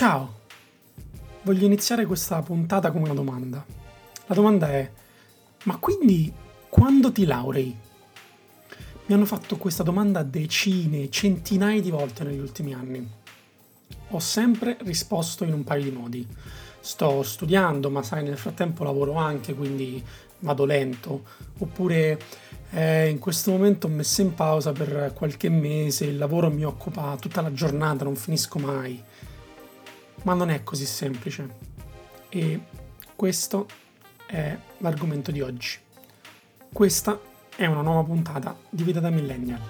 Ciao! Voglio iniziare questa puntata con una domanda. La domanda è: ma quindi quando ti laurei? Mi hanno fatto questa domanda decine, centinaia di volte negli ultimi anni. Ho sempre risposto in un paio di modi. Sto studiando, ma sai, nel frattempo lavoro anche, quindi vado lento. Oppure in questo momento ho messo in pausa per qualche mese, il lavoro mi occupa tutta la giornata, non finisco mai. Ma non è così semplice. E questo è l'argomento di oggi. Questa è una nuova puntata di Vita da Millennial.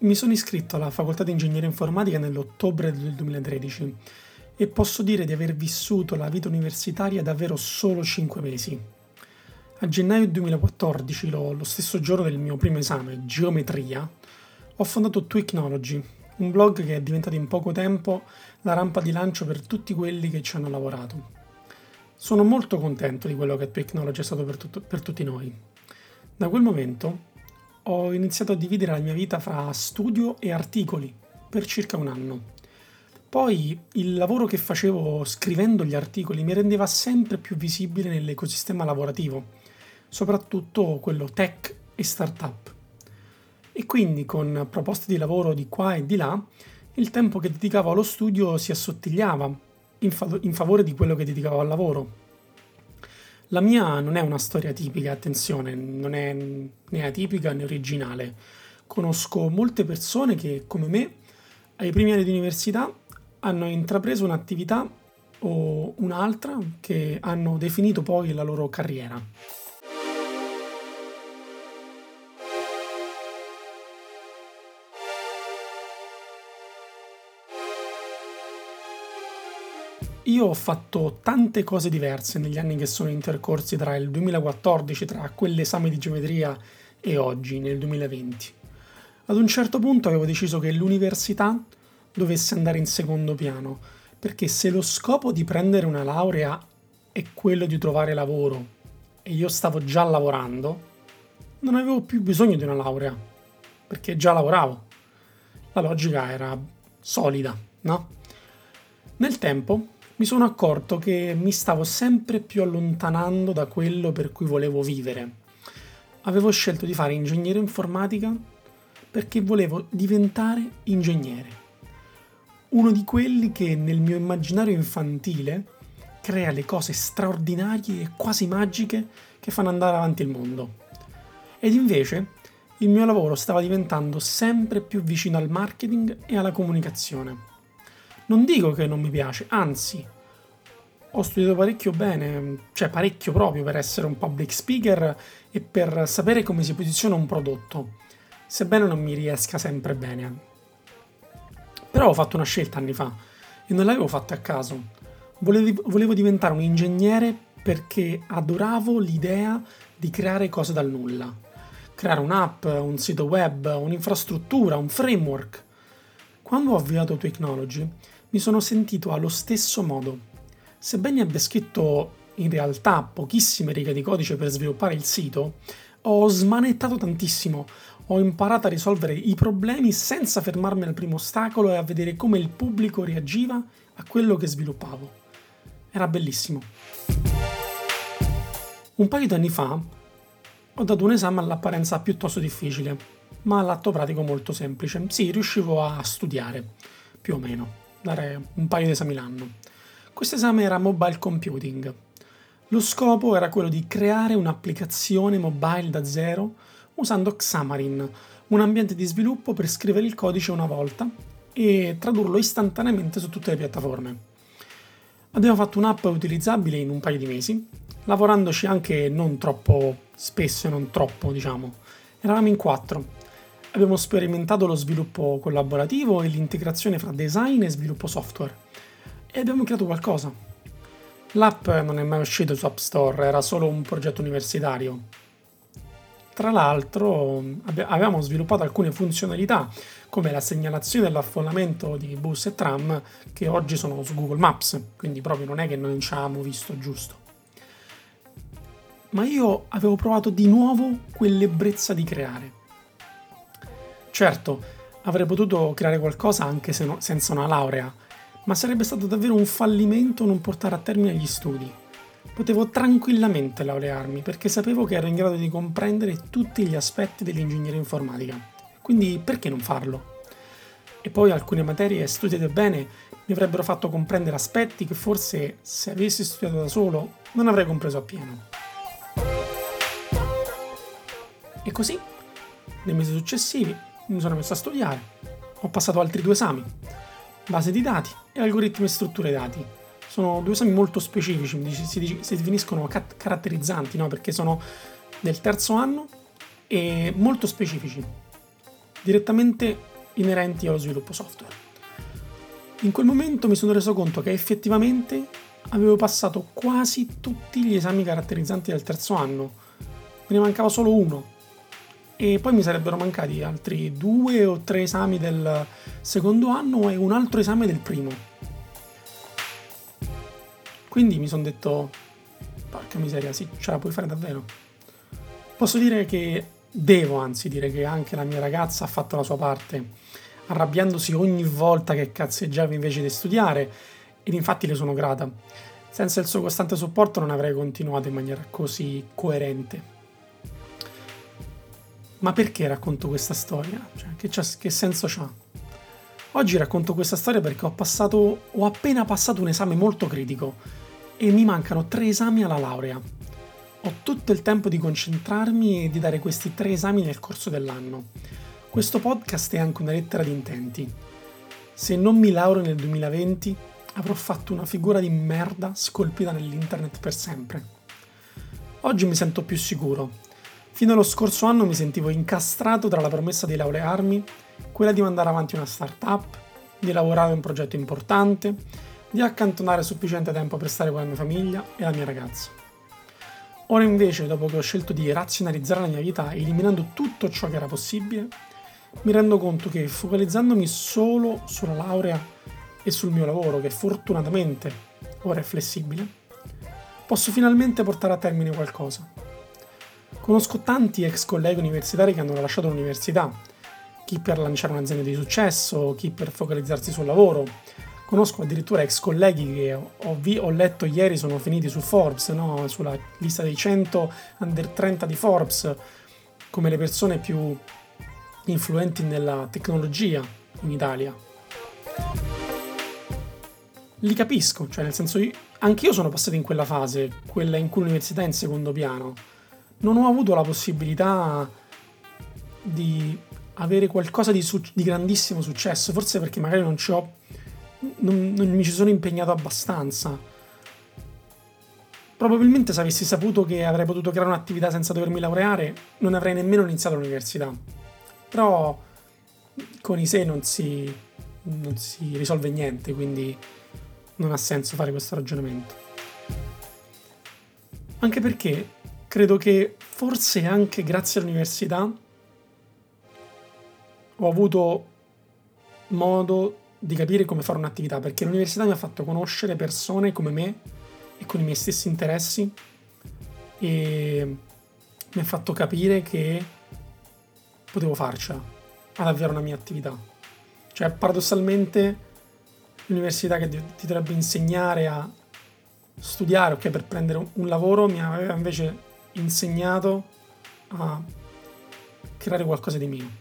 Mi sono iscritto alla facoltà di ingegneria informatica nell'ottobre del 2013 e posso dire di aver vissuto la vita universitaria davvero solo 5 mesi. A gennaio 2014, lo stesso giorno del mio primo esame, geometria, ho fondato Twiknology, un blog che è diventato in poco tempo la rampa di lancio per tutti quelli che ci hanno lavorato. Sono molto contento di quello che Twiknology è stato per tutti noi. Da quel momento ho iniziato a dividere la mia vita fra studio e articoli per circa un anno. Poi il lavoro che facevo scrivendo gli articoli mi rendeva sempre più visibile nell'ecosistema lavorativo, soprattutto quello tech e startup. E quindi con proposte di lavoro di qua e di là, il tempo che dedicavo allo studio si assottigliava in favore di quello che dedicavo al lavoro. La mia non è una storia tipica, attenzione, non è né atipica né originale. Conosco molte persone che, come me, ai primi anni di università hanno intrapreso un'attività o un'altra che hanno definito poi la loro carriera. Io ho fatto tante cose diverse negli anni che sono intercorsi tra il 2014, tra quell'esame di geometria, e oggi, nel 2020. Ad un certo punto avevo deciso che l'università dovesse andare in secondo piano, perché se lo scopo di prendere una laurea è quello di trovare lavoro, e io stavo già lavorando, non avevo più bisogno di una laurea, perché già lavoravo. La logica era solida, no? Nel tempo mi sono accorto che mi stavo sempre più allontanando da quello per cui volevo vivere. Avevo scelto di fare ingegneria informatica perché volevo diventare ingegnere. Uno di quelli che nel mio immaginario infantile crea le cose straordinarie e quasi magiche che fanno andare avanti il mondo. Ed invece il mio lavoro stava diventando sempre più vicino al marketing e alla comunicazione. Non dico che non mi piace, anzi, ho studiato parecchio bene, cioè parecchio proprio per essere un public speaker e per sapere come si posiziona un prodotto, sebbene non mi riesca sempre bene. Però ho fatto una scelta anni fa e non l'avevo fatta a caso. Volevo diventare un ingegnere perché adoravo l'idea di creare cose dal nulla. Creare un'app, un sito web, un'infrastruttura, un framework. Quando ho avviato Twiknology, mi sono sentito allo stesso modo. Sebbene abbia scritto in realtà pochissime righe di codice per sviluppare il sito, ho smanettato tantissimo, ho imparato a risolvere i problemi senza fermarmi al primo ostacolo e a vedere come il pubblico reagiva a quello che sviluppavo. Era bellissimo. Un paio di anni fa ho dato un esame all'apparenza piuttosto difficile, ma all'atto pratico molto semplice. Sì, riuscivo a studiare, più o meno, dare un paio di esami l'anno. Questo esame era mobile computing. Lo scopo era quello di creare un'applicazione mobile da zero usando Xamarin, un ambiente di sviluppo per scrivere il codice una volta e tradurlo istantaneamente su tutte le piattaforme. Abbiamo fatto un'app utilizzabile in un paio di mesi, lavorandoci anche non troppo spesso e non troppo, diciamo. Eravamo in 4. Abbiamo sperimentato lo sviluppo collaborativo e l'integrazione fra design e sviluppo software. E abbiamo creato qualcosa. L'app non è mai uscita su App Store, era solo un progetto universitario. Tra l'altro avevamo sviluppato alcune funzionalità, come la segnalazione e l'affollamento di bus e tram, che oggi sono su Google Maps, quindi proprio non è che non ci avevamo visto giusto. ma io avevo provato di nuovo quell'ebbrezza di creare. Certo, avrei potuto creare qualcosa anche senza una laurea, ma sarebbe stato davvero un fallimento non portare a termine gli studi. Potevo tranquillamente laurearmi perché sapevo che ero in grado di comprendere tutti gli aspetti dell'ingegneria informatica, quindi perché non farlo? E poi alcune materie studiate bene mi avrebbero fatto comprendere aspetti che forse, se avessi studiato da solo, non avrei compreso appieno. E così, nei mesi successivi, mi sono messo a studiare. Ho passato altri 2 esami, base di dati e algoritmi e strutture dati. Sono 2 esami molto specifici, si definiscono caratterizzanti, no? Perché sono del 3° anno e molto specifici, direttamente inerenti allo sviluppo software. In quel momento mi sono reso conto che effettivamente avevo passato quasi tutti gli esami caratterizzanti del 3° anno, me ne mancava solo uno, e poi mi sarebbero mancati altri 2 o 3 esami del 2° anno e un altro esame del 1°. Quindi mi sono detto, porca miseria, sì, ce la puoi fare davvero. Devo dire che anche la mia ragazza ha fatto la sua parte, arrabbiandosi ogni volta che cazzeggiavo invece di studiare, ed infatti le sono grata. Senza il suo costante supporto non avrei continuato in maniera così coerente. Ma perché racconto questa storia? Che senso c'ha? Oggi racconto questa storia perché ho appena passato un esame molto critico e mi mancano 3 esami alla laurea. Ho tutto il tempo di concentrarmi e di dare questi 3 esami nel corso dell'anno. Questo podcast è anche una lettera di intenti. Se non mi laureo nel 2020, avrò fatto una figura di merda scolpita nell'internet per sempre. Oggi mi sento più sicuro. Fino allo scorso anno mi sentivo incastrato tra la promessa di laurearmi, quella di mandare avanti una startup, di lavorare a un progetto importante, di accantonare sufficiente tempo per stare con la mia famiglia e la mia ragazza. Ora invece, dopo che ho scelto di razionalizzare la mia vita eliminando tutto ciò che era possibile, mi rendo conto che focalizzandomi solo sulla laurea e sul mio lavoro, che fortunatamente ora è flessibile, posso finalmente portare a termine qualcosa. Conosco tanti ex colleghi universitari che hanno lasciato l'università, chi per lanciare un'azienda di successo, chi per focalizzarsi sul lavoro. Conosco addirittura ex colleghi che ho letto ieri sono finiti su Forbes, no? Sulla lista dei 100 under 30 di Forbes, come le persone più influenti nella tecnologia in Italia. Li capisco, nel senso, anch'io sono passato in quella fase, quella in cui l'università è in secondo piano. Non ho avuto la possibilità di avere qualcosa di grandissimo successo, forse perché magari non mi ci sono impegnato abbastanza. Probabilmente se avessi saputo che avrei potuto creare un'attività senza dovermi laureare, non avrei nemmeno iniziato l'università. Però con i sé non si risolve niente, quindi non ha senso fare questo ragionamento. Anche perché credo che forse anche grazie all'università ho avuto modo di capire come fare un'attività, perché l'università mi ha fatto conoscere persone come me e con i miei stessi interessi, e mi ha fatto capire che potevo farcela ad avviare una mia attività. Paradossalmente l'università, che ti dovrebbe insegnare a studiare per prendere un lavoro, mi aveva invece insegnato a creare qualcosa di mio.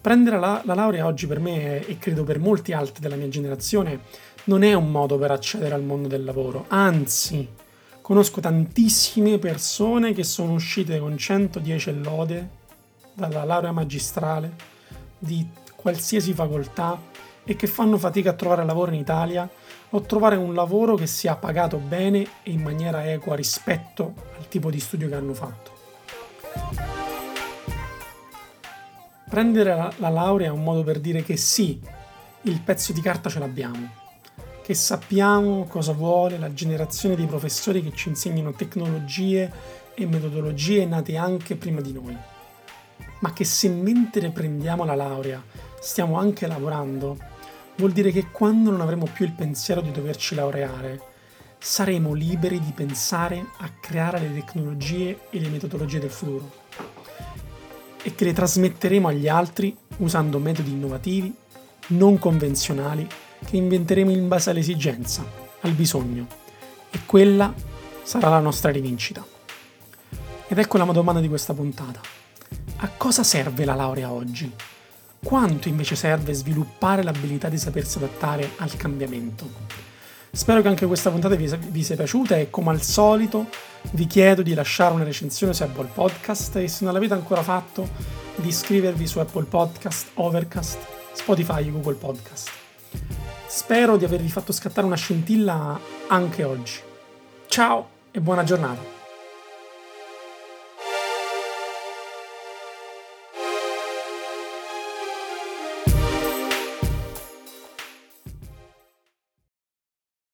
Prendere la laurea oggi per me, e credo per molti altri della mia generazione, non è un modo per accedere al mondo del lavoro. Anzi, conosco tantissime persone che sono uscite con 110 lode dalla laurea magistrale di qualsiasi facoltà e che fanno fatica a trovare lavoro in Italia o trovare un lavoro che sia pagato bene e in maniera equa rispetto al tipo di studio che hanno fatto. Prendere la laurea è un modo per dire che sì, il pezzo di carta ce l'abbiamo, che sappiamo cosa vuole la generazione di professori che ci insegnano tecnologie e metodologie nate anche prima di noi, ma che se mentre prendiamo la laurea stiamo anche lavorando, vuol dire che quando non avremo più il pensiero di doverci laureare, saremo liberi di pensare a creare le tecnologie e le metodologie del futuro e che le trasmetteremo agli altri usando metodi innovativi, non convenzionali, che inventeremo in base all'esigenza, al bisogno, e quella sarà la nostra rivincita. Ed ecco la domanda di questa puntata. A cosa serve la laurea oggi? Quanto invece serve sviluppare l'abilità di sapersi adattare al cambiamento? Spero che anche questa puntata vi sia piaciuta e, come al solito, vi chiedo di lasciare una recensione su Apple Podcast e, se non l'avete ancora fatto, di iscrivervi su Apple Podcast, Overcast, Spotify e Google Podcast. Spero di avervi fatto scattare una scintilla anche oggi. Ciao e buona giornata!